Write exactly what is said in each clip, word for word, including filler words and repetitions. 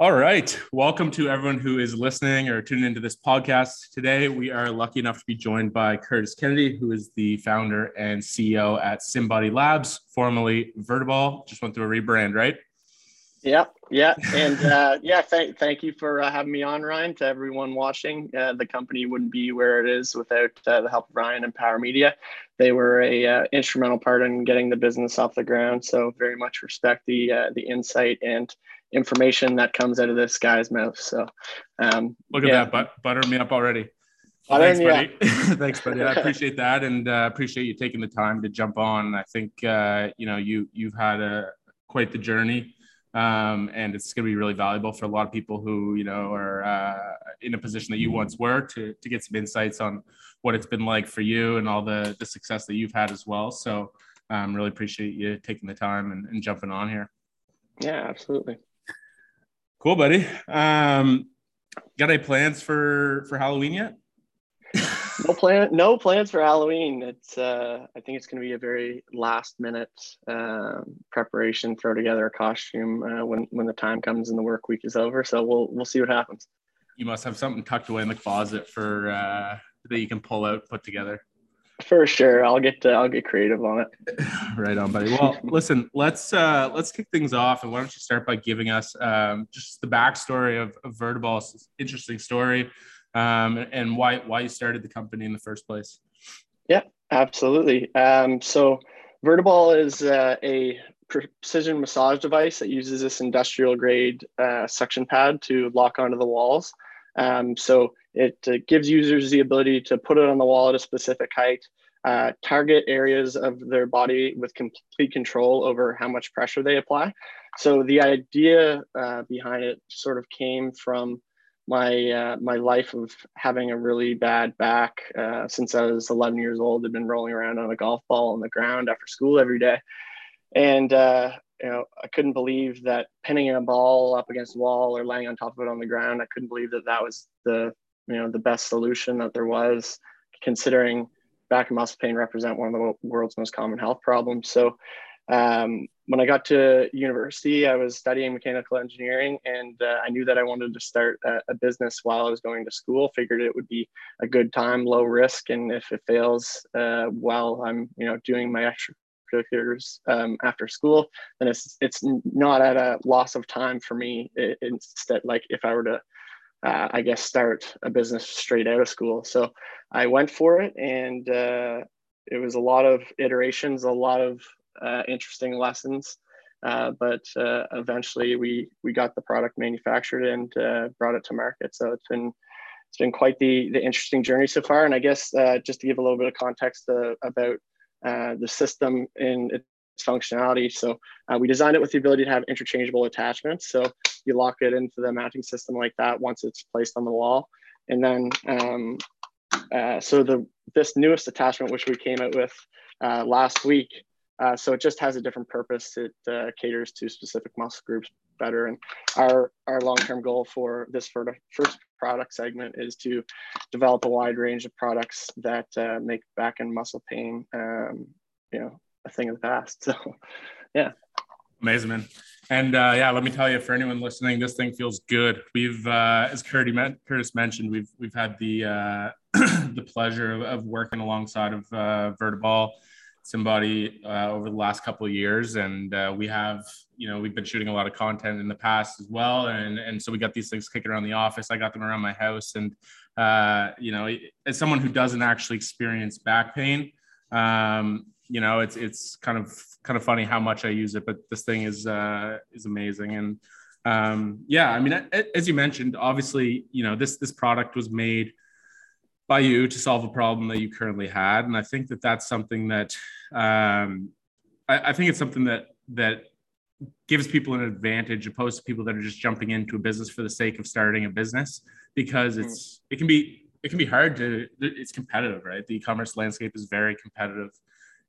All right. Welcome to everyone who is listening or tuning into this podcast. Today, we are lucky enough to be joined by Curtis Kennedy, who is the founder and C E O at Symbodi Labs, formerly Vertiball. Just went through a rebrand, right? Yeah. Yeah. And uh, yeah, thank, thank you for uh, having me on, Ryan. To everyone watching, uh, the company wouldn't be where it is without uh, the help of Ryan and Power Media. They were a uh, instrumental part in getting the business off the ground. So very much respect the uh, the insight and information that comes out of this guy's mouth. So um look at yeah. that but butter me up already. Well, thanks, buddy. Yeah. Thanks, buddy. I appreciate that, and uh, appreciate you taking the time to jump on. I think uh you know you you've had a quite the journey, um and it's gonna be really valuable for a lot of people who you know are uh in a position that you once were, to to get some insights on what it's been like for you and all the the success that you've had as well. So um really appreciate you taking the time and, and jumping on here. Yeah, absolutely. Cool, buddy. Um, got any plans for, for Halloween yet? no plan. No plans for Halloween. It's uh, I think it's going to be a very last minute uh, preparation, throw together a costume uh, when when the time comes and the work week is over. So we'll we'll see what happens. You must have something tucked away in the closet for uh, that you can pull out, put together. For sure. I'll get to, I'll get creative on it. Right on, buddy. Well, listen, let's uh, let's kick things off. And why don't you start by giving us um, just the backstory of, of Vertiball's interesting story, um, and why why you started the company in the first place. Yeah, absolutely. Um, so Vertiball is uh, a precision massage device that uses this industrial grade uh, suction pad to lock onto the walls. Um, so it uh, gives users the ability to put it on the wall at a specific height, uh, target areas of their body with complete control over how much pressure they apply. So the idea uh, behind it sort of came from my uh, my life of having a really bad back uh, since I was eleven years old. I'd been rolling around on a golf ball on the ground after school every day. And uh, you know, I couldn't believe that pinning a ball up against the wall or laying on top of it on the ground, I couldn't believe that that was the you know, the best solution that there was, considering back and muscle pain represent one of the world's most common health problems. So um, when I got to university, I was studying mechanical engineering, and uh, I knew that I wanted to start a, a business while I was going to school. Figured it would be a good time, low risk. And if it fails uh, while I'm, you know, doing my extracurriculars um, after school, then it's, it's not at a loss of time for me. It, instead, like if I were to, Uh, I guess, start a business straight out of school. So I went for it, and uh, it was a lot of iterations, a lot of uh, interesting lessons. Uh, but uh, eventually we we got the product manufactured and uh, brought it to market. So it's been it's been quite the, the interesting journey so far. And I guess uh, just to give a little bit of context uh, about uh, the system and its functionality. So uh, we designed it with the ability to have interchangeable attachments. So you lock it into the mounting system like that once it's placed on the wall. And then, um, uh, so the this newest attachment, which we came out with uh, last week, uh, so it just has a different purpose. It uh, caters to specific muscle groups better. And our, our long-term goal for this first product segment is to develop a wide range of products that uh, make back and muscle pain, um, you know, a thing of the past. So, yeah. Amazing, man. And uh, yeah, let me tell you, for anyone listening, this thing feels good. We've, uh, as Curtis mentioned, we've we've had the uh, the pleasure of, of working alongside of uh, Vertiball, Symbodi uh, over the last couple of years, and uh, we have, you know, we've been shooting a lot of content in the past as well, and and so we got these things kicking around the office. I got them around my house, and uh, you know, as someone who doesn't actually experience back pain, um, you know, it's it's kind of kind of funny how much I use it, but this thing is uh, is amazing. And um, yeah, I mean, as you mentioned, obviously, you know, this this product was made by you to solve a problem that you currently had, and I think that that's something that um, I, I think it's something that that gives people an advantage opposed to people that are just jumping into a business for the sake of starting a business, because it's it can be it can be hard to it's competitive, right? The e-commerce landscape is very competitive.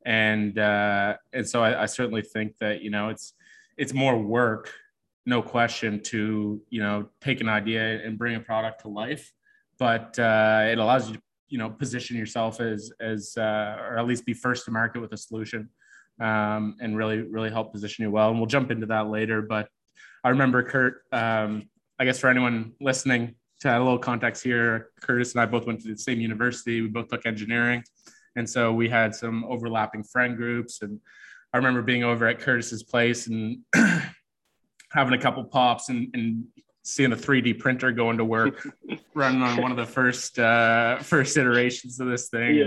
And, uh, and so I, I certainly think that, you know, it's, it's more work, no question, to, you know, take an idea and bring a product to life, but, uh, it allows you to, you know, position yourself as, as, uh, or at least be first to market with a solution, um, and really, really help position you well. And we'll jump into that later, but I remember Kurt, um, I guess for anyone listening, to add a little context here, Curtis and I both went to the same university. We both took engineering. And so we had some overlapping friend groups. And I remember being over at Curtis's place and having a couple pops and, and seeing a three D printer going to work, running on one of the first uh, first iterations of this thing. Yeah.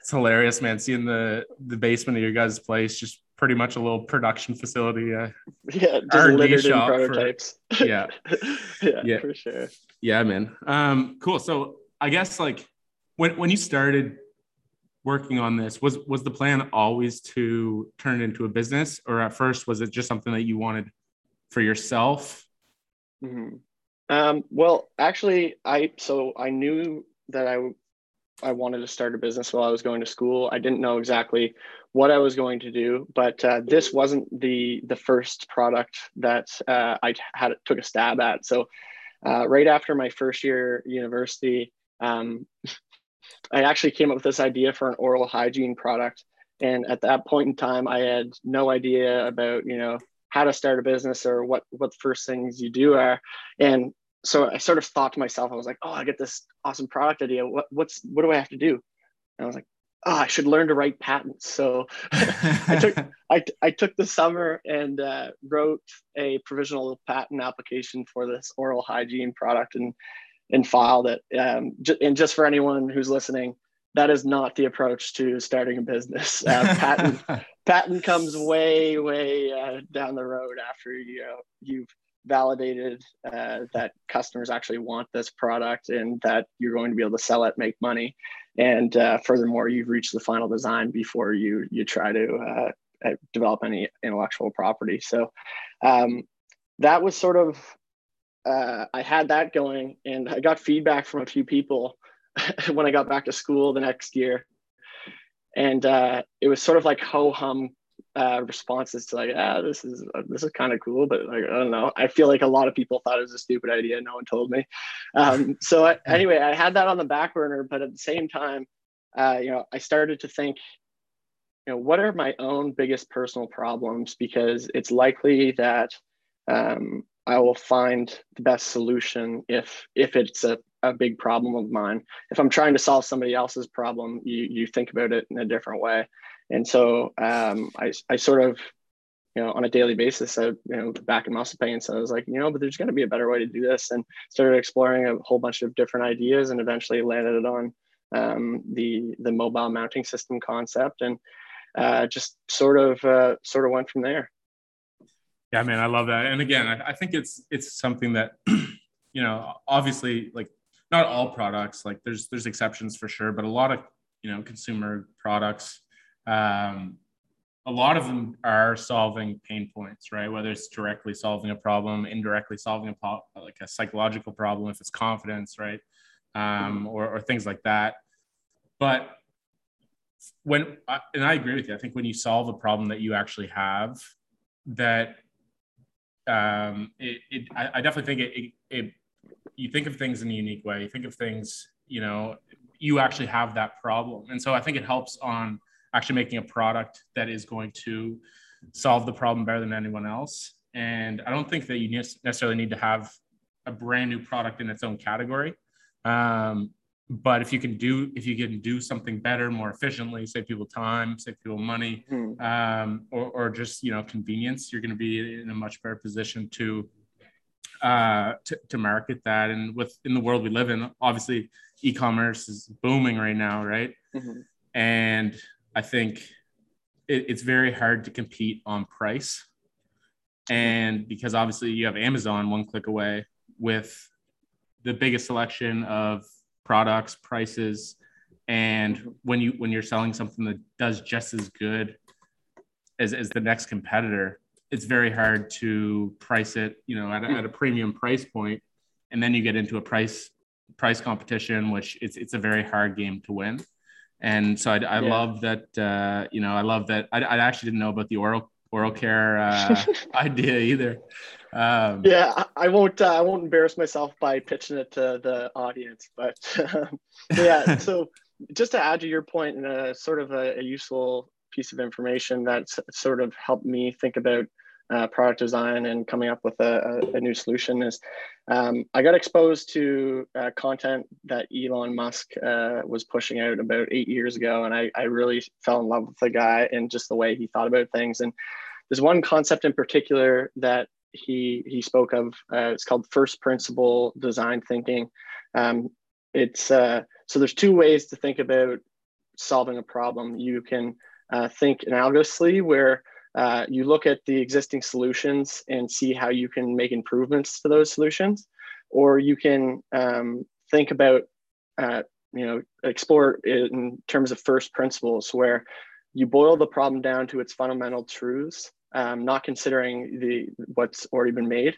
It's hilarious, man. Seeing the, the basement of your guys' place, just pretty much a little production facility. Uh, yeah, just littered in prototypes. For, yeah. yeah. Yeah, for sure. Yeah, man. Um, cool. So I guess like when when you started working on this, was was the plan always to turn it into a business, or at first was it just something that you wanted for yourself? Mm-hmm. Um, well, actually, I so I knew that I I wanted to start a business while I was going to school. I didn't know exactly what I was going to do, but uh, this wasn't the the first product that uh, I had took a stab at. So uh, right after my first year university, um, I actually came up with this idea for an oral hygiene product. And at that point in time, I had no idea about, you know, how to start a business or what, what the first things you do are. And so I sort of thought to myself, I was like, oh, I get this awesome product idea. What, what's, what do I have to do? And I was like, oh, I should learn to write patents. So I took, I, I took the summer and uh, wrote a provisional patent application for this oral hygiene product and, and filed it. Um, j- and just for anyone who's listening, that is not the approach to starting a business. Uh, patent, patent comes way, way uh, down the road after you know, you've validated uh, that customers actually want this product and that you're going to be able to sell it, make money, and uh, furthermore, you've reached the final design before you you try to uh, develop any intellectual property. So um, that was sort of uh, I had that going, and I got feedback from a few people when I got back to school the next year. And uh, it was sort of like ho-hum uh, responses to like, ah, this is uh, this is kind of cool, but like, I don't know. I feel like a lot of people thought it was a stupid idea. No one told me. Um, so I, anyway, I had that on the back burner, but at the same time, uh, you know, I started to think, you know, what are my own biggest personal problems? Because it's likely that um, I will find the best solution if if it's a a big problem of mine. If I'm trying to solve somebody else's problem, you you think about it in a different way. And so um, I I sort of, you know, on a daily basis, I, you know, back in muscle pain. So I was like, you know, but there's going to be a better way to do this, and started exploring a whole bunch of different ideas, and eventually landed it on um, the the mobile mounting system concept, and uh, just sort of uh, sort of went from there. Yeah, man, I love that. And again, I, I think it's it's something that, you know, obviously, like, not all products, like there's there's exceptions for sure, but a lot of, you know, consumer products, um, a lot of them are solving pain points, right? Whether it's directly solving a problem, indirectly solving a po- like a psychological problem, if it's confidence, right, um, or or things like that. But when and I agree with you, I think when you solve a problem that you actually have, that um, it, it I, I definitely think it. it, it you think of things in a unique way. You think of things, you know, you actually have that problem. And so I think it helps on actually making a product that is going to solve the problem better than anyone else. And I don't think that you necessarily need to have a brand new product in its own category. Um, but if you can do, if you can do something better, more efficiently, save people time, save people money, mm. um, or, or just, you know, convenience, you're going to be in a much better position to, uh to, to market that. And with in the world we live in, obviously e-commerce is booming right now, right? Mm-hmm. And I think it, it's very hard to compete on price, and because obviously you have Amazon one click away with the biggest selection of products, prices, and when you when you're selling something that does just as good as, as the next competitor, it's very hard to price it, you know, at a, at a premium price point. And then you get into a price price competition, which it's it's a very hard game to win. And so I, I yeah. love that, uh, you know, I love that. I, I actually didn't know about the oral oral care uh, idea either. Um, yeah, I won't uh, I won't embarrass myself by pitching it to the audience, but um, yeah. So just to add to your point, and a sort of a, a useful piece of information that's sort of helped me think about uh, product design and coming up with a, a, a new solution is um, I got exposed to uh, content that Elon Musk uh, was pushing out about eight years ago. And I, I really fell in love with the guy and just the way he thought about things. And there's one concept in particular that he he spoke of. Uh, it's called first principle design thinking. Um, it's uh, so there's two ways to think about solving a problem. You can uh, think analogously, where uh, you look at the existing solutions and see how you can make improvements to those solutions, or you can um, think about uh, you know explore it in terms of first principles, where you boil the problem down to its fundamental truths. Um, not considering the what's already been made.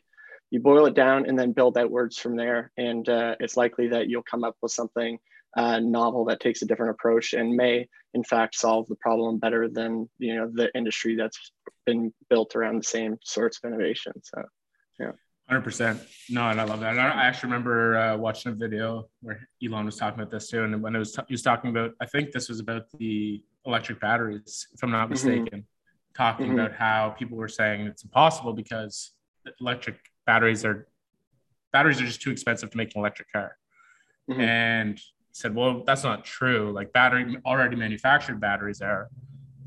You boil it down and then build outwards from there. And uh, it's likely that you'll come up with something uh, novel that takes a different approach and may, in fact, solve the problem better than you know the industry that's been built around the same sorts of innovation. So, yeah. one hundred percent. No, and I love that. And I actually remember uh, watching a video where Elon was talking about this too. And when it was t- he was talking about, I think this was about the electric batteries, if I'm not mistaken. Mm-hmm. Talking mm-hmm. about how people were saying it's impossible because electric batteries are batteries are just too expensive to make an electric car. Mm-hmm. And said, well, that's not true. Like battery already manufactured batteries are,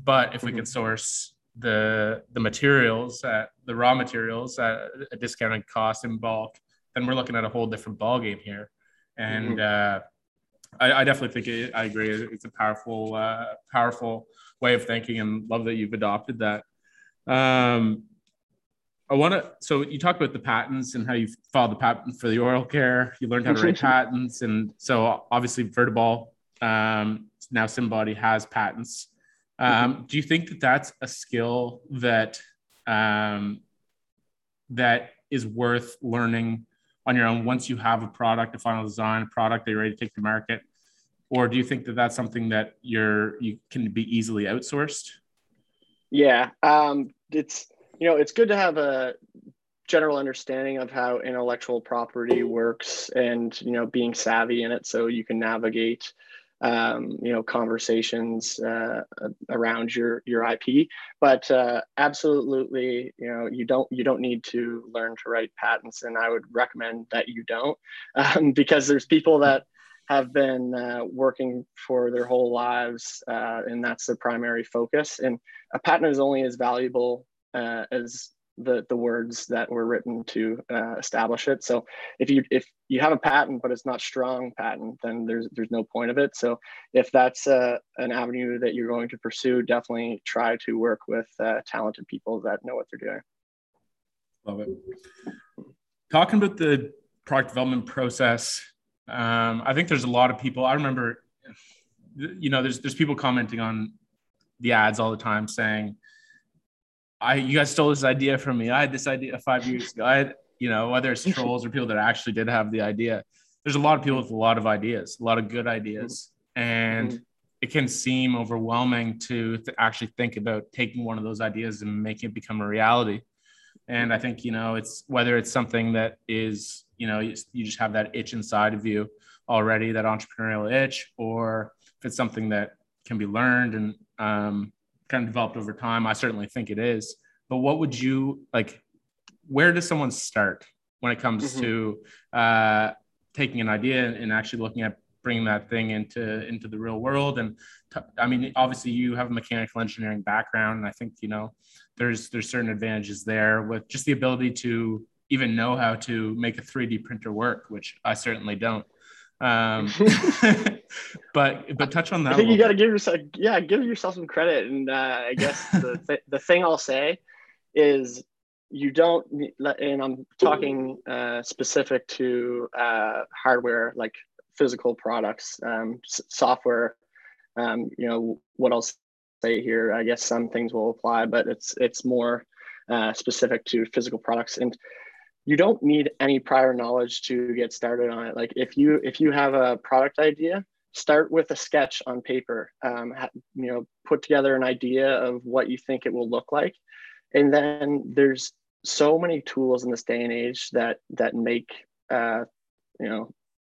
but if mm-hmm. we can source the the materials at the raw materials at a discounted cost in bulk, then we're looking at a whole different ballgame here. And mm-hmm. uh, I, I definitely think it, I agree. It's a powerful, uh, powerful way of thinking, and love that you've adopted that. Um, I want to. So you talked about the patents and how you filed the patent for the oral care. You learned how to write patents, and so obviously Vertiball, um, now Symbodi, has patents. Um, mm-hmm. Do you think that that's a skill that um, that is worth learning on your own once you have a product, a final design, a product that you're ready to take to market? Or do you think that that's something that you're you can be easily outsourced? Yeah, um, it's you know it's good to have a general understanding of how intellectual property works, and you know being savvy in it so you can navigate um, you know conversations uh, around your your I P. But uh, absolutely, you know you don't you don't need to learn to write patents, and I would recommend that you don't, um, because there's people that have been uh, working for their whole lives, uh, and that's their primary focus. And a patent is only as valuable uh, as the the words that were written to uh, establish it. So if you if you have a patent, but it's not strong patent, then there's there's no point of it. So if that's uh, an avenue that you're going to pursue, definitely try to work with uh, talented people that know what they're doing. Love it. Talking about the product development process, Um, I think there's a lot of people, I remember, you know, there's, there's people commenting on the ads all the time saying, I, you guys stole this idea from me. I had this idea five years ago. I had, you know, whether it's trolls or people that actually did have the idea, there's a lot of people with a lot of ideas, a lot of good ideas. And mm-hmm. it can seem overwhelming to, to actually think about taking one of those ideas and making it become a reality. And I think, you know, it's whether it's something that is, you know, you, you just have that itch inside of you already, that entrepreneurial itch, or if it's something that can be learned and um, kind of developed over time, I certainly think it is. But what would you like, where does someone start when it comes mm-hmm. to uh, taking an idea and actually looking at bringing that thing into, into the real world? And t- I mean, obviously you have a mechanical engineering background, and I think, you know, there's, there's certain advantages there with just the ability to even know how to make a three D printer work, which I certainly don't. Um, but but touch on that. I think you got to give yourself yeah give yourself some credit, and uh, I guess the th- the thing I'll say is you don't. And I'm talking uh, specific to uh, hardware, like physical products, um, s- software. Um, you know what I'll say here. I guess some things will apply, but it's it's more uh, specific to physical products. And you don't need any prior knowledge to get started on it. Like if you if you have a product idea, start with a sketch on paper. Um, you know, put together an idea of what you think it will look like, and then there's so many tools in this day and age that that make uh, you know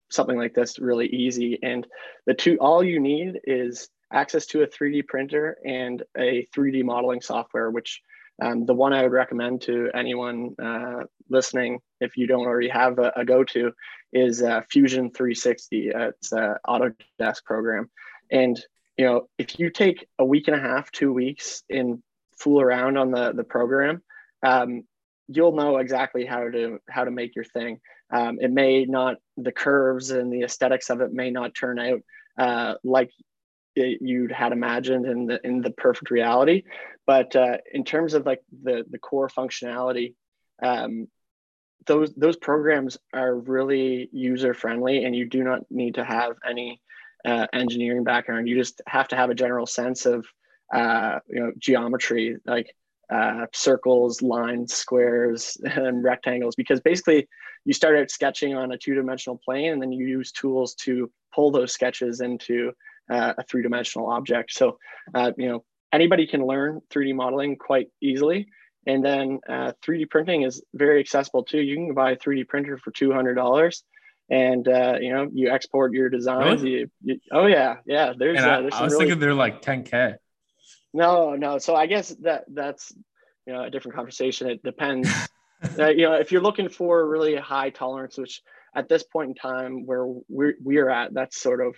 something like this really easy. And the two all you need is access to a three D printer and a three D modeling software, which Um, the one I would recommend to anyone uh, listening, if you don't already have a, a go-to, is uh, Fusion three sixty. Uh, it's an Autodesk program. And, you know, if you take a week and a half, two weeks and fool around on the, the program, um, you'll know exactly how to how to make your thing. Um, it may not, the curves and the aesthetics of it may not turn out uh, like it, you'd had imagined in the in the perfect reality, but uh, in terms of like the the core functionality, um, those those programs are really user friendly, and you do not need to have any uh, engineering background. You just have to have a general sense of uh, you know geometry, like. Uh, circles, lines, squares, and rectangles, because basically you start out sketching on a two-dimensional plane, and then you use tools to pull those sketches into uh, a three-dimensional object. So, uh, you know, anybody can learn three D modeling quite easily. And then uh, three D printing is very accessible too. You can buy a three D printer for two hundred dollars. And, uh, you know, you export your designs. Really? You, you, oh, yeah. Yeah. There's, uh, there's I, I was really thinking they're like ten K. No, no. So I guess that that's, you know, a different conversation. It depends. uh, you know, if you're looking for really a high tolerance, which at this point in time where we're, we're at, that's sort of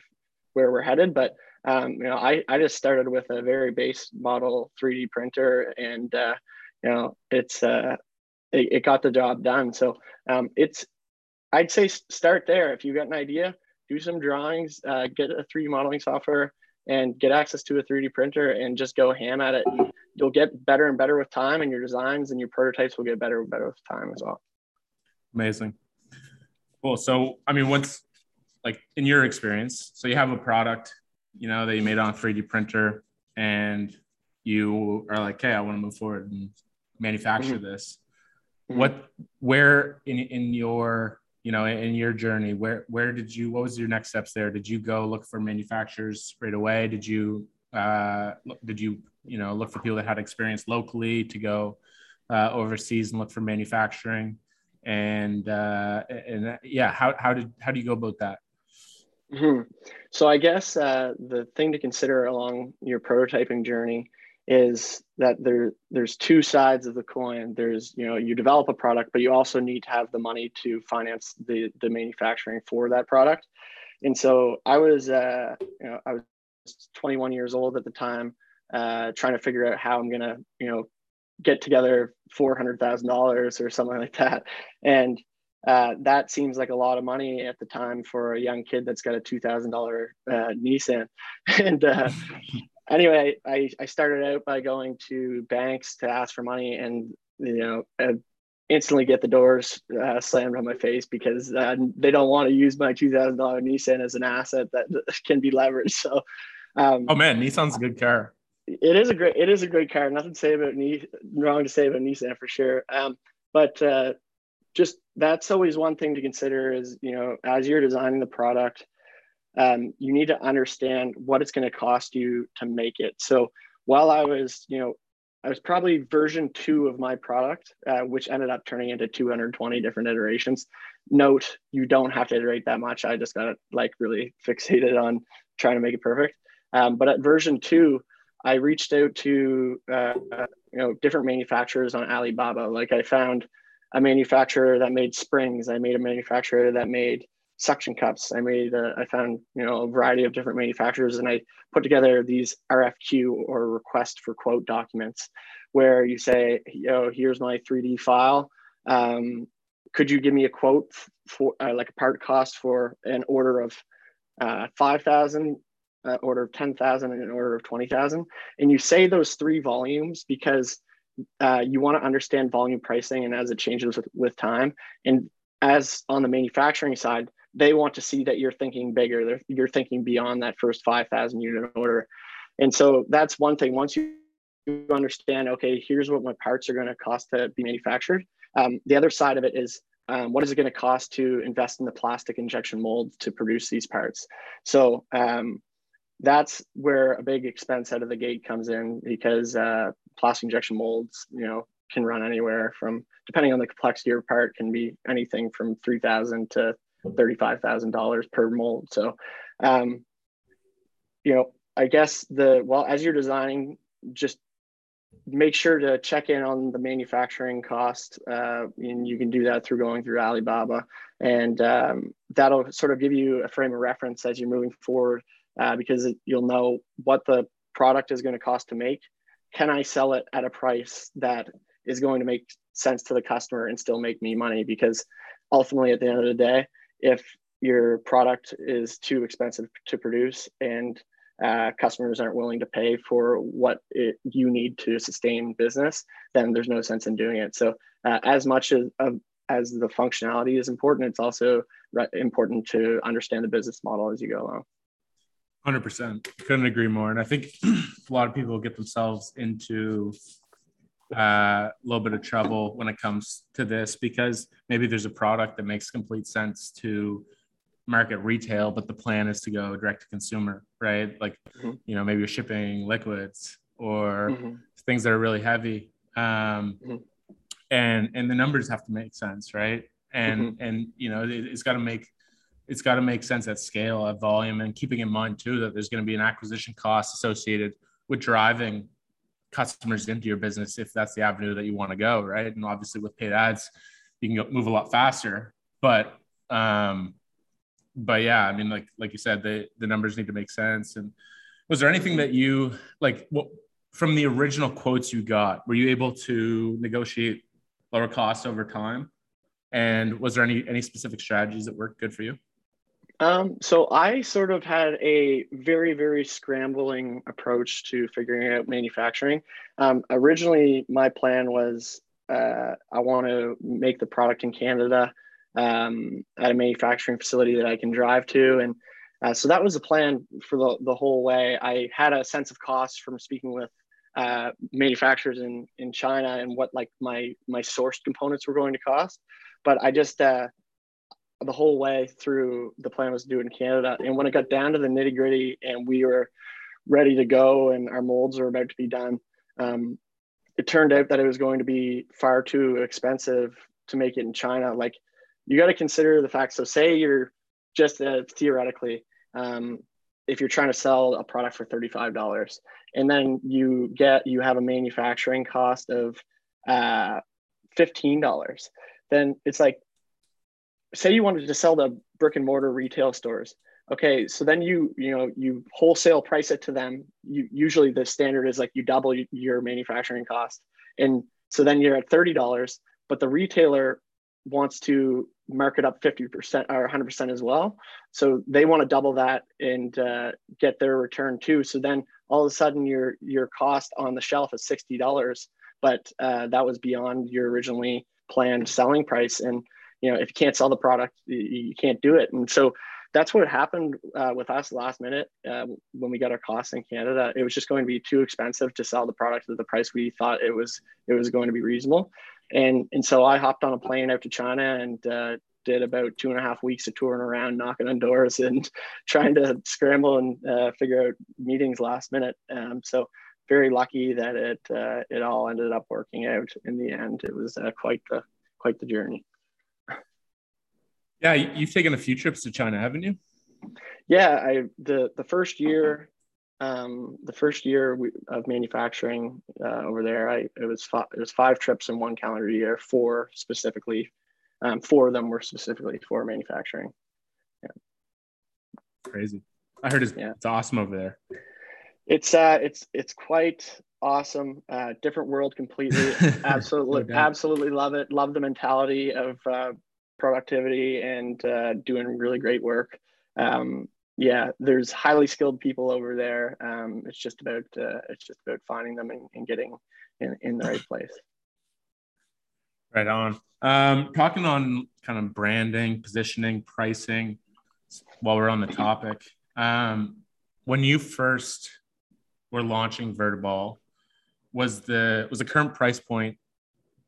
where we're headed. But, um, you know, I, I just started with a very base model three D printer, and, uh, you know, it's, uh, it, it got the job done. So um, it's, I'd say start there. If you've got an idea, do some drawings, uh, get a three D modeling software, and get access to a three D printer and just go ham at it. And you'll get better and better with time, and your designs and your prototypes will get better and better with time as well. Amazing. Cool. So, I mean, what's like in your experience, so you have a product, you know, that you made on a three D printer, and you are like, hey, I want to move forward and manufacture mm-hmm. this. Mm-hmm. What, where in, in your, you know, in your journey, where, where did you, what was your next steps there? Did you go look for manufacturers right away? Did you, uh, did you, you know, look for people that had experience locally to go uh, overseas and look for manufacturing? And, uh, and yeah, how, how did, how do you go about that? Mm-hmm. So I guess uh, the thing to consider along your prototyping journey is that there, there's two sides of the coin. There's, you know, you develop a product, but you also need to have the money to finance the, the manufacturing for that product. And so I was, uh, you know, I was twenty-one years old at the time, uh, trying to figure out how I'm gonna, you know, get together four hundred thousand dollars or something like that. And uh, that seems like a lot of money at the time for a young kid that's got a two thousand dollar uh, Nissan. And, uh, anyway, I, I started out by going to banks to ask for money, and, you know, I'd instantly get the doors uh, slammed on my face because uh, they don't want to use my two thousand dollar Nissan as an asset that can be leveraged. So, um, oh man, Nissan's a good car. It is a great, it is a great car. Nothing to say about wrong to say about Nissan for sure. Um, but uh, just that's always one thing to consider is, you know, as you're designing the product, Um, you need to understand what it's going to cost you to make it. So while I was, you know, I was probably version two of my product, uh, which ended up turning into two hundred twenty different iterations. Note, you don't have to iterate that much. I just got like really fixated on trying to make it perfect. Um, but at version two, I reached out to, uh, you know, different manufacturers on Alibaba. Like I found a manufacturer that made springs. I made a manufacturer that made suction cups. I made, a, I found, you know, a variety of different manufacturers, and I put together these R F Q or request for quote documents where you say, yo, here's my three D file. Um, could you give me a quote for uh, like a part cost for an order of uh, five thousand, uh, order of ten thousand, and an order of twenty thousand? And you say those three volumes because uh, you want to understand volume pricing and as it changes with, with time. And as on the manufacturing side, they want to see that you're thinking bigger. They're, you're thinking beyond that first five thousand unit order. And so that's one thing. Once you understand, okay, here's what my parts are going to cost to be manufactured. Um, the other side of it is um, what is it going to cost to invest in the plastic injection mold to produce these parts? So um, that's where a big expense out of the gate comes in, because uh, plastic injection molds, you know, can run anywhere from, depending on the complexity of part, can be anything from three thousand to thirty-five thousand dollars per mold. So, um, you know, I guess the, well, as you're designing, just make sure to check in on the manufacturing cost, uh, and you can do that through going through Alibaba. And um, that'll sort of give you a frame of reference as you're moving forward, uh, because it, you'll know what the product is going to cost to make. Can I sell it at a price that is going to make sense to the customer and still make me money? Because ultimately, at the end of the day, if your product is too expensive to produce and uh, customers aren't willing to pay for what it, you need to sustain business, then there's no sense in doing it. So uh, as much as, um, as the functionality is important, it's also re- important to understand the business model as you go along. one hundred percent. Couldn't agree more. And I think a lot of people get themselves into a uh, little bit of trouble when it comes to this, because maybe there's a product that makes complete sense to market retail, but the plan is to go direct to consumer, right? Like, mm-hmm. you know, maybe you're shipping liquids or mm-hmm. things that are really heavy. Um, mm-hmm. and, and the numbers have to make sense, right? And, mm-hmm. and you know, it, it's got to make it's got to make sense at scale, at volume, and keeping in mind too that there's going to be an acquisition cost associated with driving customers into your business if that's the avenue that you want to go, right? And obviously with paid ads, you can go, move a lot faster. But um, but yeah, I mean, like like you said, the the numbers need to make sense. And was there anything that you like what, from the original quotes you got? Were you able to negotiate lower costs over time? And was there any any specific strategies that worked good for you? Um, so I sort of had a very, very scrambling approach to figuring out manufacturing. Um, originally, my plan was uh, I want to make the product in Canada um, at a manufacturing facility that I can drive to. And uh, so that was the plan for the, the whole way. I had a sense of cost from speaking with uh, manufacturers in, in China and what like my, my sourced components were going to cost. But I just... Uh, the whole way through the plan was to do it in Canada. And when it got down to the nitty gritty and we were ready to go and our molds were about to be done, um, it turned out that it was going to be far too expensive to make it in China. Like, you got to consider the fact, so say you're just uh, theoretically, um, if you're trying to sell a product for thirty-five dollars and then you get, you have a manufacturing cost of uh, fifteen dollars, then it's like, say you wanted to sell the brick and mortar retail stores. Okay, so then you, you know, you wholesale price it to them. You usually the standard is like you double your manufacturing cost. And so then you're at thirty dollars, but the retailer wants to mark it up fifty percent or one hundred percent as well. So they want to double that and uh, get their return too. So then all of a sudden your, your cost on the shelf is sixty dollars, but uh, that was beyond your originally planned selling price. And you know, if you can't sell the product, you can't do it. And so that's what happened uh, with us last minute uh, when we got our costs in Canada. It was just going to be too expensive to sell the product at the price we thought it was it was going to be reasonable. And and so I hopped on a plane out to China and uh, did about two and a half weeks of touring around, knocking on doors and trying to scramble and uh, figure out meetings last minute. Um, so very lucky that it uh, it all ended up working out in the end. It was uh, quite the quite the journey. Yeah, you've taken a few trips to China, haven't you? Yeah, I the the first year, um, the first year we, of manufacturing uh, over there, I it was five, it was five trips in one calendar year. Four specifically, um, four of them were specifically for manufacturing. Yeah, crazy. I heard it's, yeah. it's awesome over there. It's uh, it's it's quite awesome. Uh, different world completely. Absolutely, no absolutely love it. Love the mentality of. Uh, productivity and uh, doing really great work. Um, yeah, there's highly skilled people over there. Um, it's just about uh, it's just about finding them and, and getting in, in the right place. Right on. Um, talking on kind of branding, positioning, pricing, while we're on the topic, um, when you first were launching Vertiball, was the was the current price point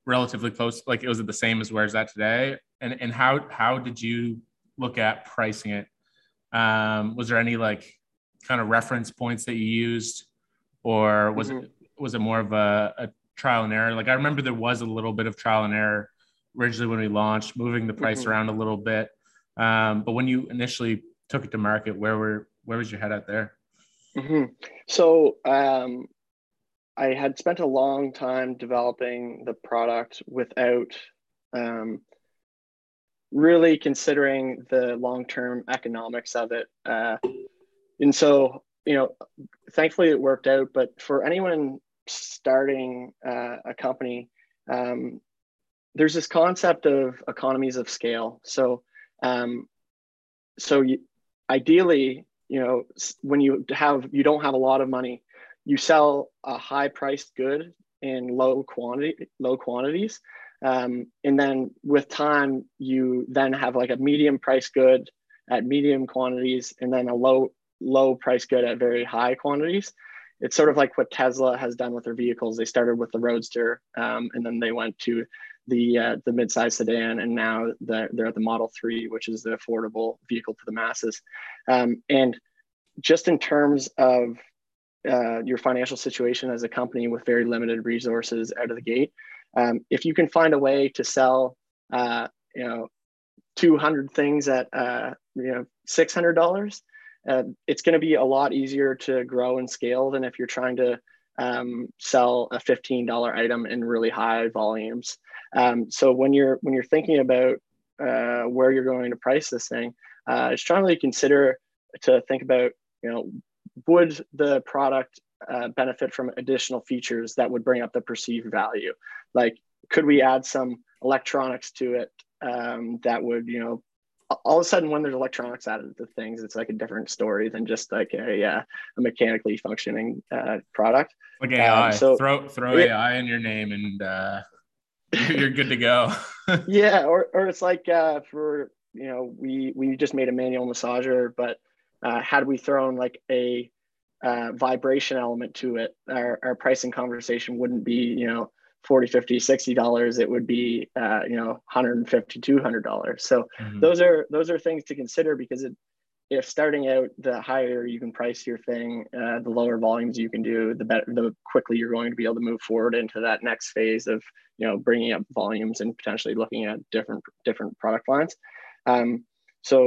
relatively close? Like, was it the same as where it's at today? And and how how did you look at pricing it? Um, was there any like kind of reference points that you used, or was mm-hmm. it was it more of a, a trial and error? Like, I remember there was a little bit of trial and error originally when we launched, moving the price mm-hmm. around a little bit. Um, but when you initially took it to market, where were where was your head at there? Mm-hmm. So um, I had spent a long time developing the product without um, really considering the long-term economics of it. Uh, and so, you know, thankfully it worked out, but for anyone starting uh, a company, um, there's this concept of economies of scale. So, um, so you, ideally, you know, when you have, you don't have a lot of money, you sell a high-priced good in low quantity, low quantities, um, and then with time, you then have like a medium-priced good at medium quantities, and then a low, low-priced good at very high quantities. It's sort of like what Tesla has done with their vehicles. They started with the Roadster, um, and then they went to the uh, the mid-size sedan, and now the, they're at the Model three, which is the affordable vehicle to the masses. Um, and just in terms of Uh, your financial situation as a company with very limited resources out of the gate. Um, if you can find a way to sell, uh, you know, two hundred things at, uh, you know, six hundred dollars, uh, it's going to be a lot easier to grow and scale than if you're trying to um, sell a fifteen dollar item in really high volumes. Um, so when you're when you're thinking about uh, where you're going to price this thing, uh, strongly consider to think about, you know, would the product uh, benefit from additional features that would bring up the perceived value? Like, could we add some electronics to it um, that would, you know, all of a sudden when there's electronics added to things, it's like a different story than just like a, uh, a mechanically functioning uh, product. Like A I, um, so throw, throw it, A I in your name and uh, you're good to go. Yeah, or, or it's like uh, for, you know, we, we just made a manual massager, but Uh, had we thrown like a uh, vibration element to it, our, our pricing conversation wouldn't be, you know, forty, fifty, sixty dollars. It would be, uh, you know, one hundred fifty, two hundred dollars. So mm-hmm. those are those are things to consider, because it, if starting out, the higher you can price your thing, uh, the lower volumes you can do, the better, the quickly you're going to be able to move forward into that next phase of, you know, bringing up volumes and potentially looking at different different product lines. Um, so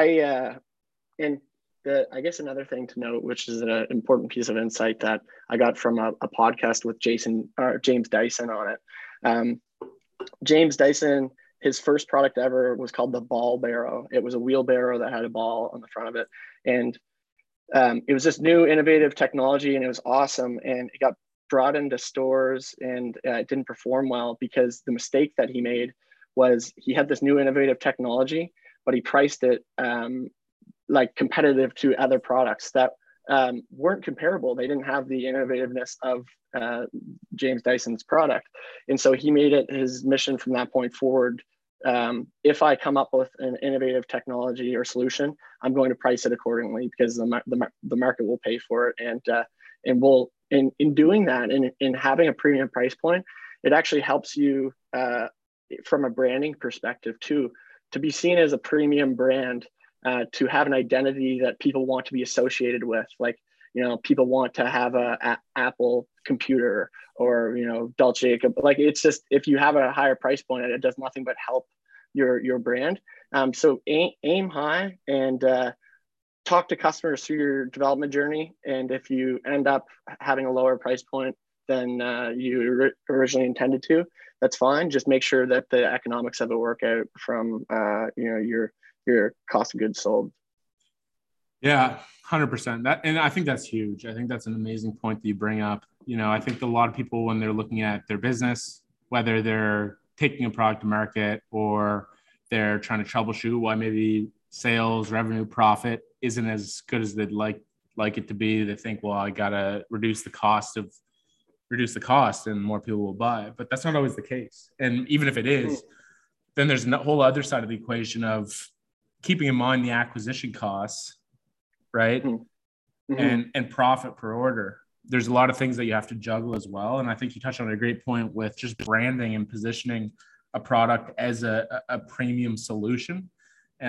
I. Uh, And the, I guess another thing to note, which is an important piece of insight that I got from a, a podcast with Jason or James Dyson on it. Um, James Dyson, his first product ever was called the Ball Barrow. It was a wheelbarrow that had a ball on the front of it. And um, it was this new innovative technology, and it was awesome. And it got brought into stores, and uh, it didn't perform well because the mistake that he made was he had this new innovative technology, but he priced it um, like competitive to other products that um, weren't comparable. They didn't have the innovativeness of uh, James Dyson's product. And so he made it his mission from that point forward. Um, if I come up with an innovative technology or solution, I'm going to price it accordingly, because the the, the market will pay for it. And uh, and we'll, in, in doing that and in having a premium price point, it actually helps you uh, from a branding perspective too, to be seen as a premium brand. Uh, to have an identity that people want to be associated with, like, you know, people want to have a, a Apple computer, or, you know, Dolce. Like, it's just, if you have a higher price point, it does nothing but help your your brand. Um, so aim, aim high and uh, talk to customers through your development journey. And if you end up having a lower price point than uh, you originally intended to, that's fine. Just make sure that the economics of it work out from uh, you know, your your cost of goods sold. Yeah, one hundred percent. That, and I think that's huge. I think that's an amazing point that you bring up. You know, I think a lot of people, when they're looking at their business, whether they're taking a product to market or they're trying to troubleshoot why maybe sales, revenue, profit isn't as good as they'd like like it to be, they think, well, I gotta reduce the cost of reduce the cost, and more people will buy. But that's not always the case. And even if it is, then there's a whole other side of the equation of keeping in mind the acquisition costs, right? Mm-hmm. And and profit per order. There's a lot of things that you have to juggle as well. And I think you touched on a great point with just branding and positioning a product as a, a premium solution.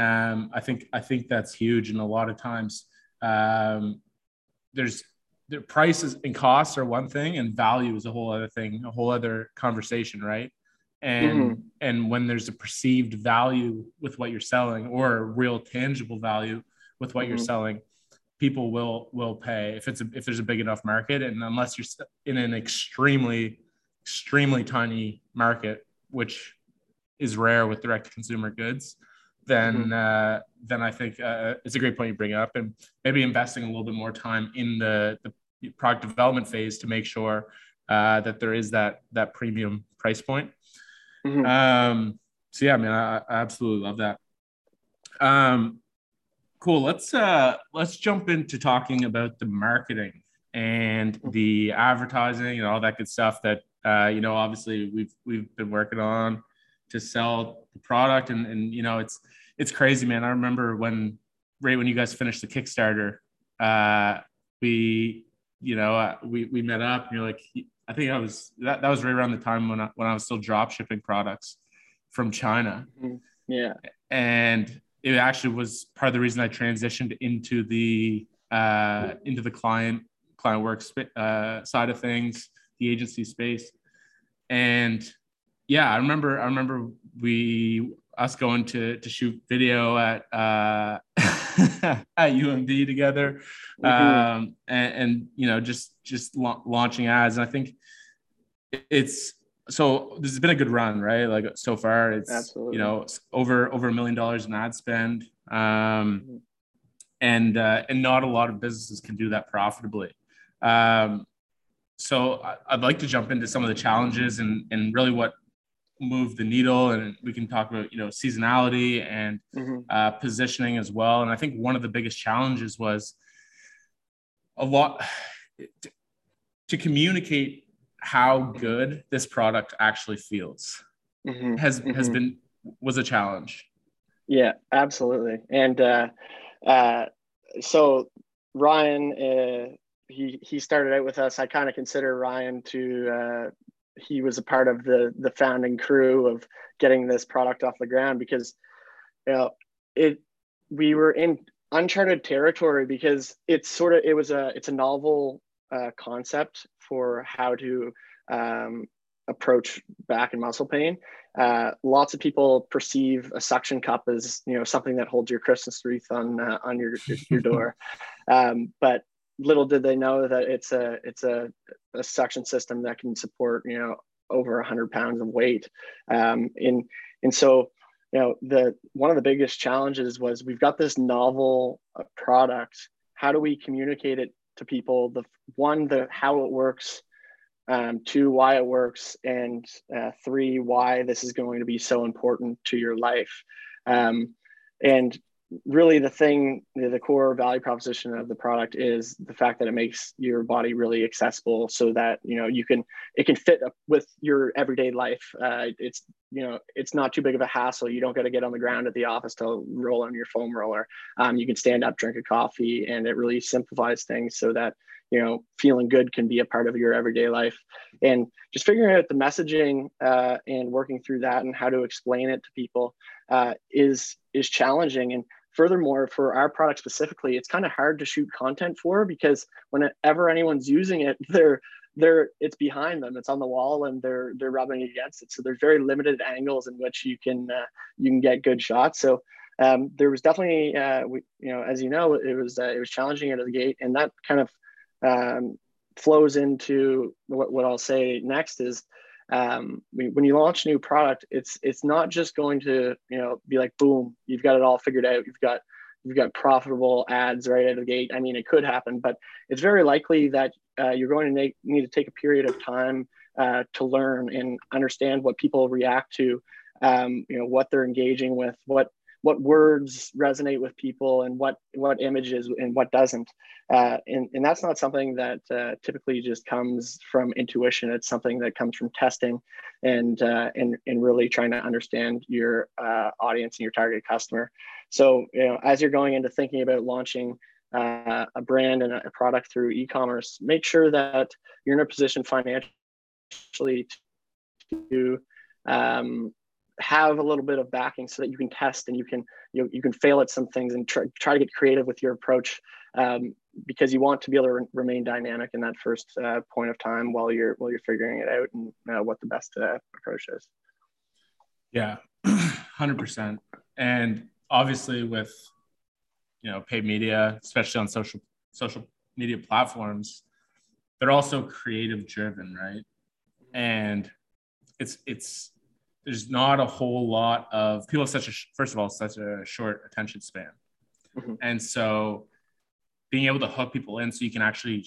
Um, I think I think that's huge. And a lot of times um, there's the prices and costs are one thing, and value is a whole other thing, a whole other conversation, right? And mm-hmm. and when there's a perceived value with what you're selling, or a real tangible value with what mm-hmm. you're selling, people will will pay if it's a, if there's a big enough market, and unless you're in an extremely extremely tiny market, which is rare with direct consumer goods, then uh, then I think uh, it's a great point you bring up, and maybe investing a little bit more time in the, the product development phase to make sure uh, that there is that that premium price point. Mm-hmm. Um, so yeah, I mean, I, I absolutely love that. Um, cool. Let's uh, let's jump into talking about the marketing and the advertising and all that good stuff that uh, you know, obviously we've we've been working on to sell the product, and and you know, it's it's crazy, man. I remember when right when you guys finished the Kickstarter, uh, we you know uh, we we met up, and you're like, I think I was that that was right around the time when I, when I was still drop shipping products from China. Yeah, and it actually was part of the reason I transitioned into the uh, into the client client work sp- uh, side of things, the agency space, and. Yeah, I remember. I remember we us going to to shoot video at uh, at U M D together, mm-hmm. um, and, and you know just just la- launching ads. And I think it's so this has been a good run, right? Like so far, it's Absolutely. you know over over a million dollars in ad spend, um, mm-hmm. and uh, and not a lot of businesses can do that profitably. Um, so I'd like to jump into some of the challenges and and really what. Move the needle, and we can talk about you know seasonality and mm-hmm. uh, positioning as well. And I think one of the biggest challenges was a lot to, to communicate how good this product actually feels. Mm-hmm. Has mm-hmm. has been was a challenge. Yeah, absolutely. And uh, uh, so Ryan, uh, he he started out with us. I kind of consider Ryan to. Uh, he was a part of the the founding crew of getting this product off the ground, because you know it we were in uncharted territory, because it's sort of it was a it's a novel uh, concept for how to um, approach back and muscle pain. Uh, lots of people perceive a suction cup as you know something that holds your Christmas wreath on uh, on your your door, um, but little did they know that it's a it's a, a suction system that can support you know over one hundred pounds of weight, um, and and so you know the one of the biggest challenges was we've got this novel product. How do we communicate it to people? The one, the how it works, um, two, why it works, and uh, three, why this is going to be so important to your life, um, and. Really the thing, the core value proposition of the product is the fact that it makes your body really accessible, so that, you know, you can, it can fit up with your everyday life. Uh, it's, you know, it's not too big of a hassle. You don't got to get on the ground at the office to roll on your foam roller. Um, you can stand up, drink a coffee, and it really simplifies things so that, you know, feeling good can be a part of your everyday life. And just figuring out the messaging uh, and working through that and how to explain it to people uh, is, is challenging. And furthermore, for our product specifically, it's kind of hard to shoot content for, because whenever anyone's using it, they're they're it's behind them, it's on the wall, and they're they're rubbing against it. So there's very limited angles in which you can uh, you can get good shots. So um, there was definitely uh, we, you know as you know it was uh, it was challenging out of the gate, and that kind of um, flows into what what I'll say next is. Um, when you launch a new product, it's it's not just going to you know be like boom, you've got it all figured out. You've got you've got profitable ads right out of the gate. I mean, it could happen, but it's very likely that uh, you're going to make, need to take a period of time uh, to learn and understand what people react to, um, you know, what they're engaging with, what what words resonate with people, and what what images and what doesn't. Uh, and, and that's not something that uh, typically just comes from intuition. It's something that comes from testing and uh, and, and really trying to understand your uh, audience and your target customer. So, you know, as you're going into thinking about launching uh, a brand and a product through e-commerce, make sure that you're in a position financially to um, have a little bit of backing so that you can test and you can you know, you can fail at some things and try, try to get creative with your approach, um, because you want to be able to re- remain dynamic in that first uh, point of time while you're while you're figuring it out and uh, what the best uh, approach is. Yeah, one hundred percent. And obviously with you know paid media, especially on social social media platforms, they're also creative driven, right? And it's, it's, there's not a whole lot of people have such a, first of all, such a short attention span. Mm-hmm. And so being able to hook people in so you can actually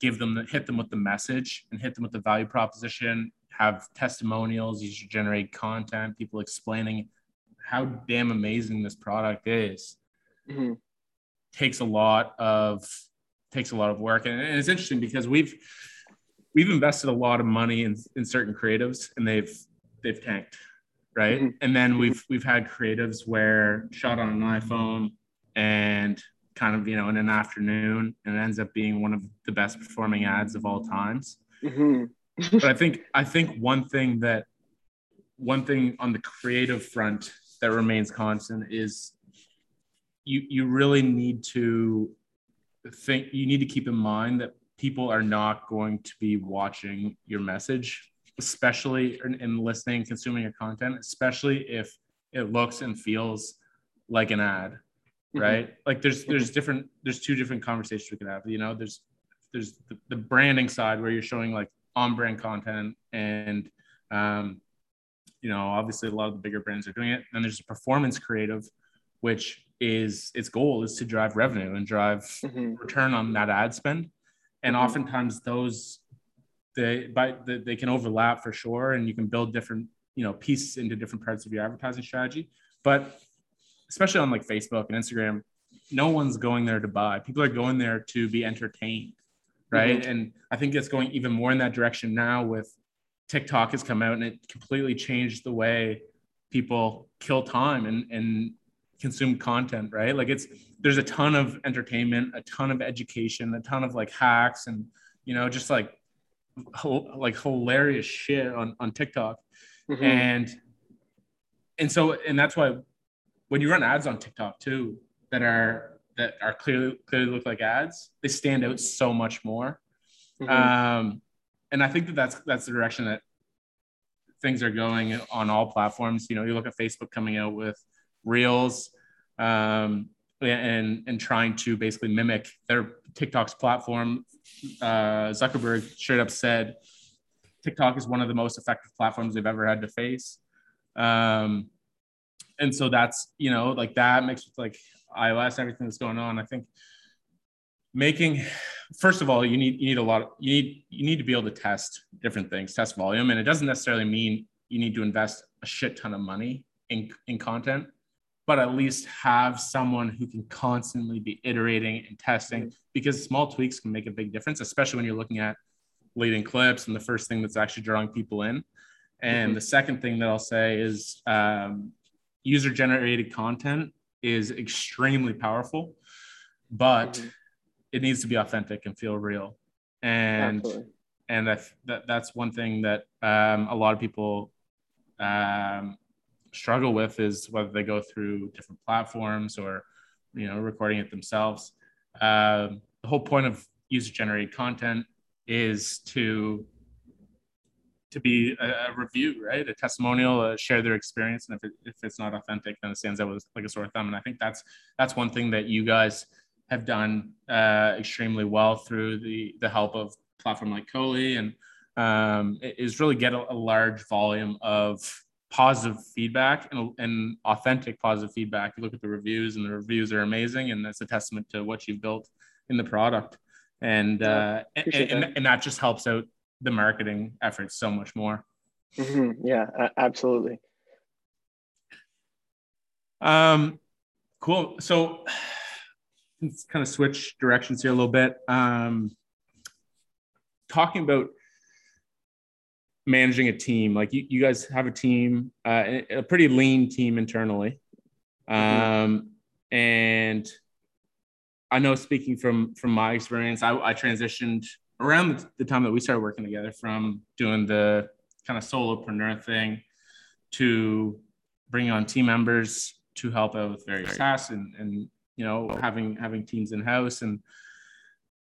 give them, the, hit them with the message and hit them with the value proposition, have testimonials, you should generate content, people explaining how damn amazing this product is. Mm-hmm. Takes a lot of, takes a lot of work. And it's interesting because we've, we've invested a lot of money in, in certain creatives and they've, they've tanked. Right. Mm-hmm. And then we've, we've had creatives where shot on an iPhone and kind of, you know, in an afternoon, and it ends up being one of the best performing ads of all times. Mm-hmm. But I think, I think one thing that, one thing on the creative front that remains constant is you, you really need to think, you need to keep in mind that people are not going to be watching your message, especially in listening, consuming your content, especially if it looks and feels like an ad, right? Mm-hmm. Like there's, there's different, there's two different conversations we can have, you know, there's, there's the, the branding side where you're showing like on brand content and, um, you know, obviously a lot of the bigger brands are doing it. And there's a performance creative, which is its goal is to drive revenue and drive mm-hmm. return on that ad spend. And mm-hmm. oftentimes those, They, by, they can overlap for sure. And you can build different, you know, pieces into different parts of your advertising strategy, but especially on like Facebook and Instagram, no one's going there to buy. People are going there to be entertained. Right. Mm-hmm. And I think it's going even more in that direction now with TikTok has come out and it completely changed the way people kill time and, and consume content. Right. Like it's, there's a ton of entertainment, a ton of education, a ton of like hacks and, you know, just like, Whole, like hilarious shit on, on TikTok. Mm-hmm. And, and so, and that's why when you run ads on TikTok too, that are, that are clearly, clearly look like ads, they stand out so much more. Mm-hmm. Um, and I think that that's, that's the direction that things are going on all platforms. You know, you look at Facebook coming out with Reels, um, and, and trying to basically mimic their TikTok's platform. Uh, Zuckerberg straight up said, TikTok is one of the most effective platforms they've ever had to face. Um, and so that's, you know, like that mixed with like iOS, everything that's going on. I think making, first of all, you need, you need a lot of, you need, you need to be able to test different things, test volume. And it doesn't necessarily mean you need to invest a shit ton of money in, in content, but at least have someone who can constantly be iterating and testing, because small tweaks can make a big difference, especially when you're looking at leading clips and the first thing that's actually drawing people in. And mm-hmm. the second thing that I'll say is um, user-generated content is extremely powerful, but mm-hmm. it needs to be authentic and feel real. And Absolutely. and I th- that, that's one thing that um, a lot of people um, struggle with is whether they go through different platforms or, you know, recording it themselves. Um, the whole point of user-generated content is to to be a, a review, right? A testimonial, uh, share their experience. And if it, if it's not authentic, then it stands out with like a sore thumb. And I think that's that's one thing that you guys have done uh, extremely well through the the help of a platform like Coley, and um, is really get a, a large volume of positive feedback and, and authentic positive feedback. You look at the reviews and the reviews are amazing, and that's a testament to what you've built in the product. And uh, and, that. And, and that just helps out the marketing efforts so much more. Mm-hmm. Yeah, absolutely. Um, cool. So let's kind of switch directions here a little bit. Um, talking about managing a team, like you, you guys have a team, uh, a pretty lean team internally. Um, mm-hmm. And I know speaking from, from my experience, I, I transitioned around the time that we started working together from doing the kind of solopreneur thing to bringing on team members to help out with various tasks and, and, you know, having, having teams in-house. And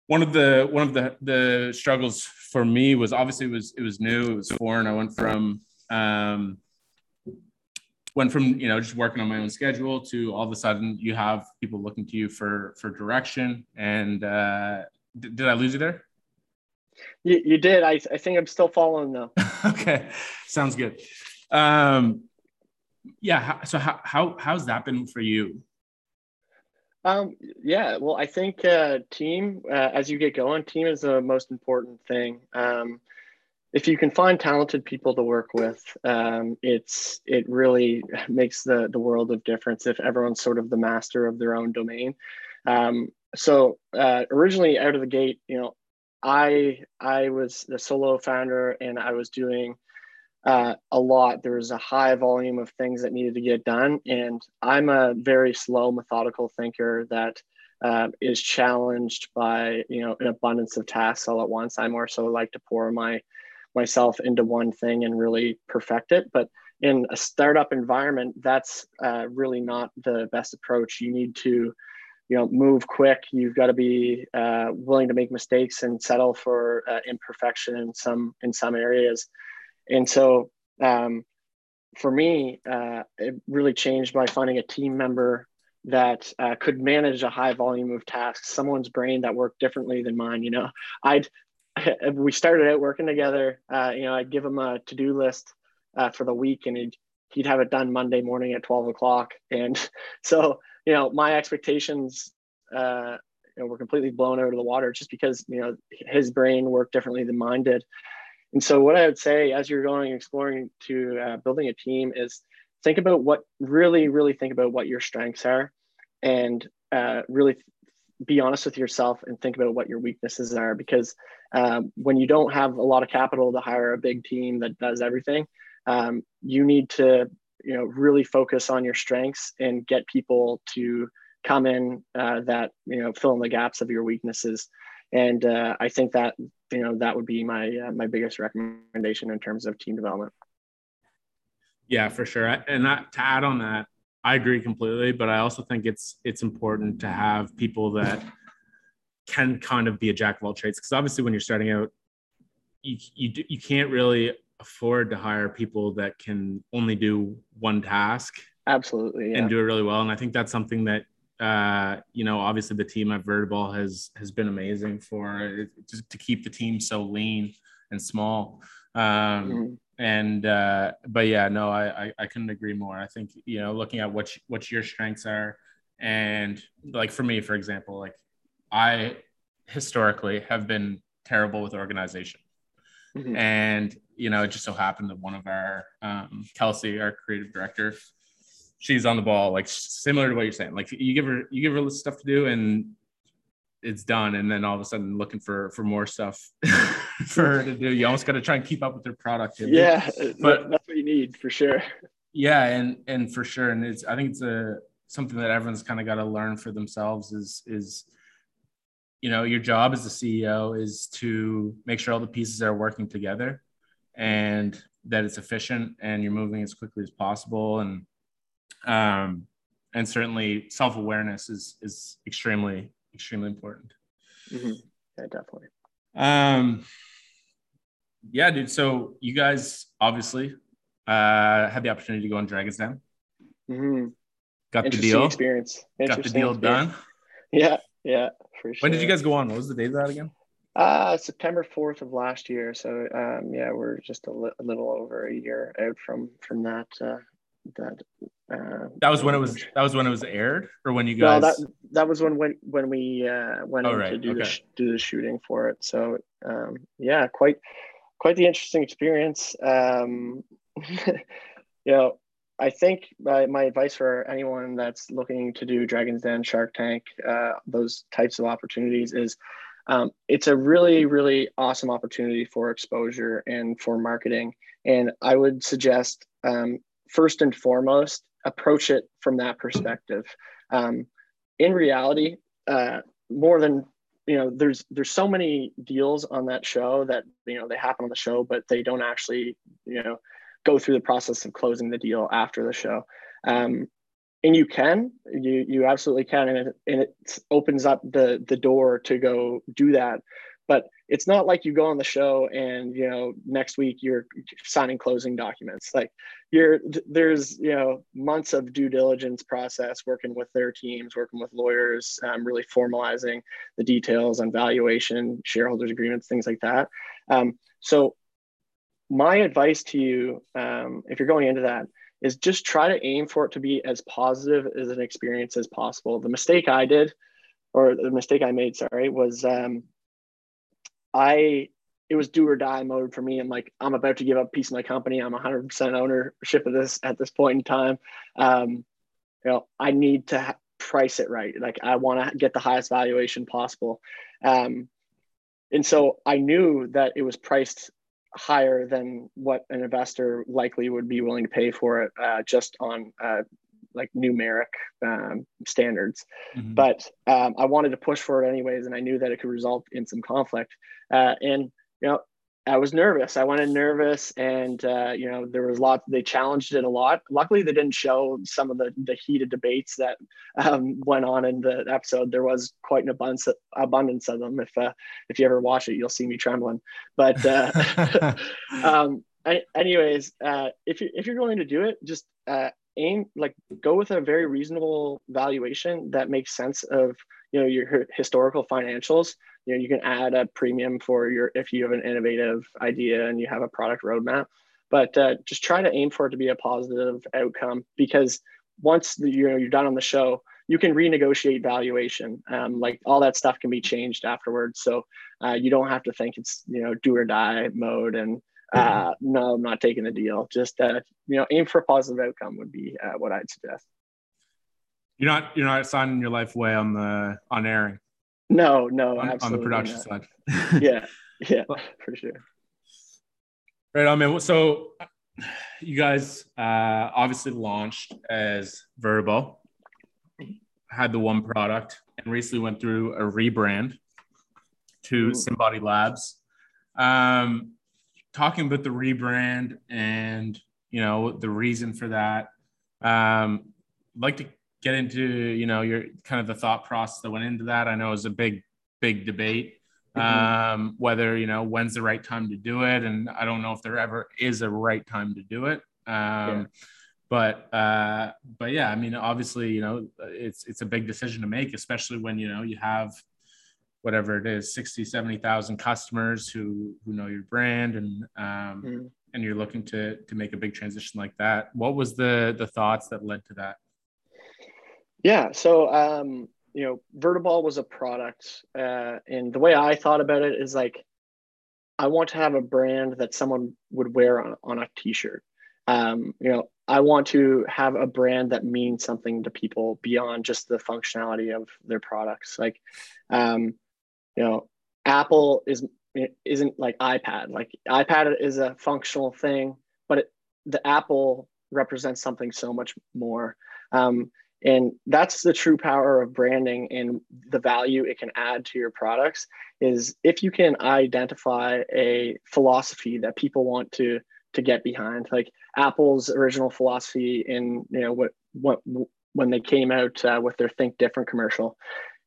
One of the one of the, the struggles for me was obviously it was it was new, it was foreign. I went from um, went from, you know, just working on my own schedule to all of a sudden you have people looking to you for, for direction. And uh, d- did I lose you there? You, you did. I, I think I'm still following though. Okay. Sounds good. Um, yeah. So how, how, how's that been for you? Um, yeah, well, I think uh, team, uh, as you get going, team is the most important thing. Um, if you can find talented people to work with, um, it's it really makes the, the world of difference if everyone's sort of the master of their own domain. Um, so uh, originally out of the gate, you know, I I was the solo founder and I was doing uh, a lot. There was a high volume of things that needed to get done. And I'm a very slow, methodical thinker that uh, is challenged by, you know, an abundance of tasks all at once. I more so like to pour my myself into one thing and really perfect it. But in a startup environment, that's uh, really not the best approach. You need to you know, move quick. You've got to be uh, willing to make mistakes and settle for uh, imperfection in some in some areas. And so um, for me, uh, it really changed by finding a team member that uh, could manage a high volume of tasks, someone's brain that worked differently than mine. You know, I'd, we started out working together, uh, you know, I'd give him a to-do list uh, for the week and he'd, he'd have it done Monday morning at twelve o'clock. And so, you know, my expectations uh, you know, were completely blown out of the water just because, you know, his brain worked differently than mine did. And so what I would say as you're going exploring to uh, building a team is think about what really, really think about what your strengths are and uh, really be honest with yourself and think about what your weaknesses are. Because um, when you don't have a lot of capital to hire a big team that does everything, um, you need to you know, really focus on your strengths and get people to come in uh, that, you know, fill in the gaps of your weaknesses. And uh, I think that, you know, that would be my, uh, my biggest recommendation in terms of team development. Yeah, for sure. And that, to add on that, I agree completely, but I also think it's, it's important to have people that can kind of be a jack of all trades. Cause obviously when you're starting out, you, you, you can't really afford to hire people that can only do one task. Absolutely. Yeah. And do it really well. And I think that's something that, uh you know obviously the team at Vertiball has has been amazing for it, just to keep the team so lean and small. um mm-hmm. and uh but yeah no I, I I couldn't agree more. I think you know looking at what you, what your strengths are, and like for me for example, like I historically have been terrible with organization. Mm-hmm. And you know it just so happened that one of our um Kelsey, our creative director, she's on the ball, like similar to what you're saying. Like you give her, you give her stuff to do and it's done. And then all of a sudden looking for, for more stuff for her to do. You almost got to try and keep up with their productivity. Yeah. But that's what you need for sure. Yeah. And, and for sure. And it's, I think it's a, something that everyone's kind of got to learn for themselves is, is, you know, your job as a C E O is to make sure all the pieces are working together and that it's efficient and you're moving as quickly as possible. And, Um, and certainly self-awareness is, is extremely, extremely important. Mm-hmm. Yeah, definitely. Um, yeah, dude. So you guys obviously, uh, had the opportunity to go on Dragon's Den. Mm-hmm. Got the deal. Experience. Got the deal done. Yeah. Yeah. For sure. When did you guys go on? What was the date of that again? Uh, September fourth of last year. So, um, yeah, we're just a, li- a little over a year out from, from that, uh, that uh, that was when it was that was when it was aired or when you guys no, that that was when when, when we uh went oh, right. to do okay. the sh- do the shooting for it. So um yeah quite quite the interesting experience. um you know I think my, my advice for anyone that's looking to do Dragon's Den, Shark Tank, uh those types of opportunities is um it's a really really awesome opportunity for exposure and for marketing, and I would suggest um first and foremost, approach it from that perspective. Um, in reality, uh, more than, you know, there's there's so many deals on that show that, you know, they happen on the show, but they don't actually, you know, go through the process of closing the deal after the show. Um, and you can, you you absolutely can. And it, and it opens up the the door to go do that. But it's not like you go on the show and, you know, next week you're signing closing documents. Like you're, there's, you know, months of due diligence process, working with their teams, working with lawyers, um, really formalizing the details on valuation, shareholders agreements, things like that. Um, so my advice to you, um, if you're going into that, is just try to aim for it to be as positive as an experience as possible. The mistake I did, or the mistake I made, sorry, was, um, I, it was do or die mode for me. I'm like, I'm about to give up a piece of my company. I'm one hundred percent ownership of this at this point in time. Um, you know, I need to ha- price it right. Like I want to get the highest valuation possible. Um, and so I knew that it was priced higher than what an investor likely would be willing to pay for it, uh, just on uh, like numeric um, standards. Mm-hmm. But um, I wanted to push for it anyways. And I knew that it could result in some conflict. Uh, and, you know, I was nervous. I went in nervous and, uh, you know, there was a lot, they challenged it a lot. Luckily they didn't show some of the, the heated debates that um, went on in the episode. There was quite an abundance, abundance of them. If, uh, if you ever watch it, you'll see me trembling, but uh, um, I, anyways, uh, if you, if you're going to do it, just, uh, aim, like go with a very reasonable valuation that makes sense of, you know, your historical financials. You know, you can add a premium for your, if you have an innovative idea and you have a product roadmap, but uh, just try to aim for it to be a positive outcome, because once the, you know, you're done on the show, you can renegotiate valuation. Um, like all that stuff can be changed afterwards. So uh, you don't have to think it's, you know, do or die mode and, Uh, no, I'm not taking the deal. Just, uh, you know, aim for a positive outcome would be uh, what I'd suggest. You're not, you're not signing your life away on the, on airing. No, no, on, absolutely on the production not. Side. Yeah. Yeah, well, for sure. Right on, man. So you guys uh, obviously launched as Vertiball, had the one product, and recently went through a rebrand to Symbodi Labs. Um, Talking about the rebrand and, you know, the reason for that, um, I'd like to get into, you know, your kind of the thought process that went into that. I know it was a big, big debate, um, mm-hmm. whether, you know, when's the right time to do it. And I don't know if there ever is a right time to do it. Um, yeah. But, uh, but yeah, I mean, obviously, you know, it's, it's a big decision to make, especially when, you know, you have whatever it is, sixty, seventy thousand customers who, who know your brand and, um, mm. and you're looking to, to make a big transition like that. What was the, the thoughts that led to that? Yeah. So, um, you know, Vertiball was a product, uh, and the way I thought about it is like, I want to have a brand that someone would wear on, on a t-shirt. Um, you know, I want to have a brand that means something to people beyond just the functionality of their products. Like, um, you know, Apple is, isn't like iPad. Like iPad is a functional thing, but it, the Apple represents something so much more. Um, and that's the true power of branding and the value it can add to your products is if you can identify a philosophy that people want to, to get behind. Like Apple's original philosophy in, you know, what, what, when they came out uh, with their Think Different commercial,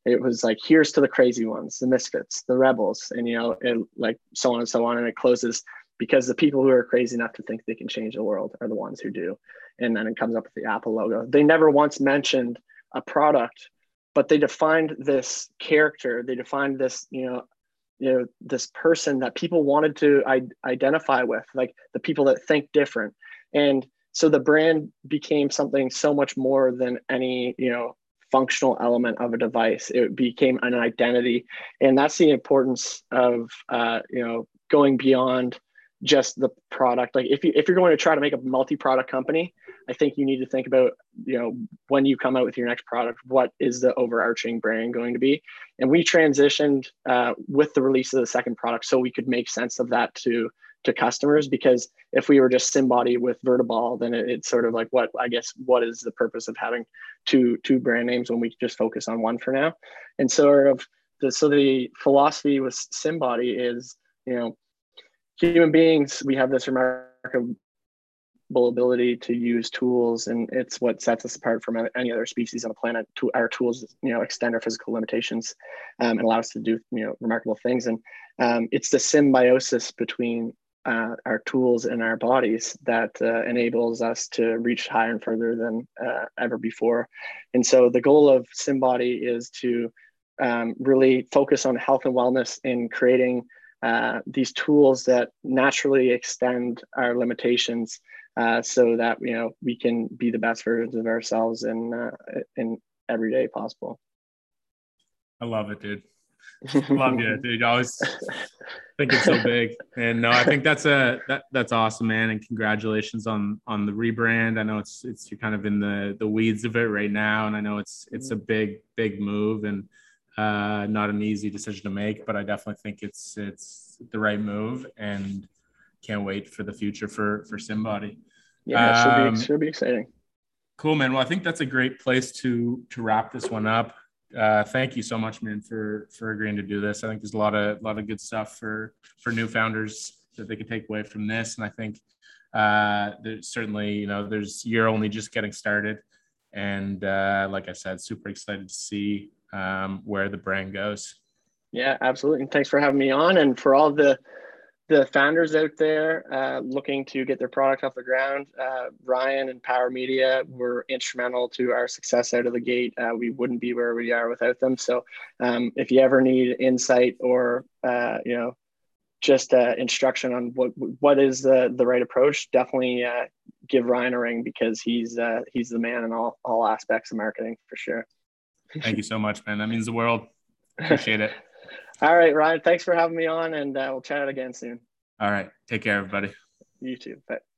it was like, here's to the crazy ones, the misfits, the rebels, and, you know, it, like so on and so on. And it closes because the people who are crazy enough to think they can change the world are the ones who do. And then it comes up with the Apple logo. They never once mentioned a product, but they defined this character. They defined this, you know, you know, this person that people wanted to I- identify with, like the people that think different. And so the brand became something so much more than any, you know, functional element of a device. It became an identity. And that's the importance of, uh, you know, going beyond just the product. Like if you, if you're going to try to make a multi-product company, I think you need to think about, you know, when you come out with your next product, what is the overarching brand going to be? And we transitioned uh, with the release of the second product so we could make sense of that to to customers, because if we were just Symbodi with Vertiball, then it, it's sort of like what, I guess, what is the purpose of having two two brand names when we just focus on one for now? And sort of the, so the philosophy with Symbodi is, you know, human beings, we have this remarkable ability to use tools, and it's what sets us apart from any other species on the planet. To our tools, you know, extend our physical limitations um, and allow us to do, you know, remarkable things. And um, it's the symbiosis between uh, our tools and our bodies that uh, enables us to reach higher and further than uh, ever before. And so the goal of Symbodi is to um, really focus on health and wellness in creating Uh, these tools that naturally extend our limitations, uh, so that, you know, we can be the best versions of ourselves in uh, in every day possible. I love it, dude. Love you, dude. I always think it's so big, and no, I think that's a that, that's awesome, man. And congratulations on on the rebrand. I know it's it's you're kind of in the the weeds of it right now, and I know it's it's a big big move, and Uh, not an easy decision to make, but I definitely think it's it's the right move, and can't wait for the future for for Symbodi. Yeah, um, it should be, should be exciting. Cool, man. Well, I think that's a great place to to wrap this one up. Uh, thank you so much, man, for for agreeing to do this. I think there's a lot of a lot of good stuff for for new founders that they can take away from this, and I think uh, there's certainly, you know, there's you're only just getting started, and uh, like I said, super excited to see um where the brand goes. Yeah, absolutely. And thanks for having me on, and for all the the founders out there uh looking to get their product off the ground, uh Ryan and Power Media were instrumental to our success out of the gate. Uh, we wouldn't be where we are without them. So um if you ever need insight or uh you know just uh instruction on what what is the the right approach, definitely uh give Ryan a ring, because he's uh he's the man in all all aspects of marketing for sure. Thank you so much, man. That means the world. Appreciate it. All right, Ryan. Thanks for having me on, and uh, we'll chat again soon. All right. Take care, everybody. You too. Bye.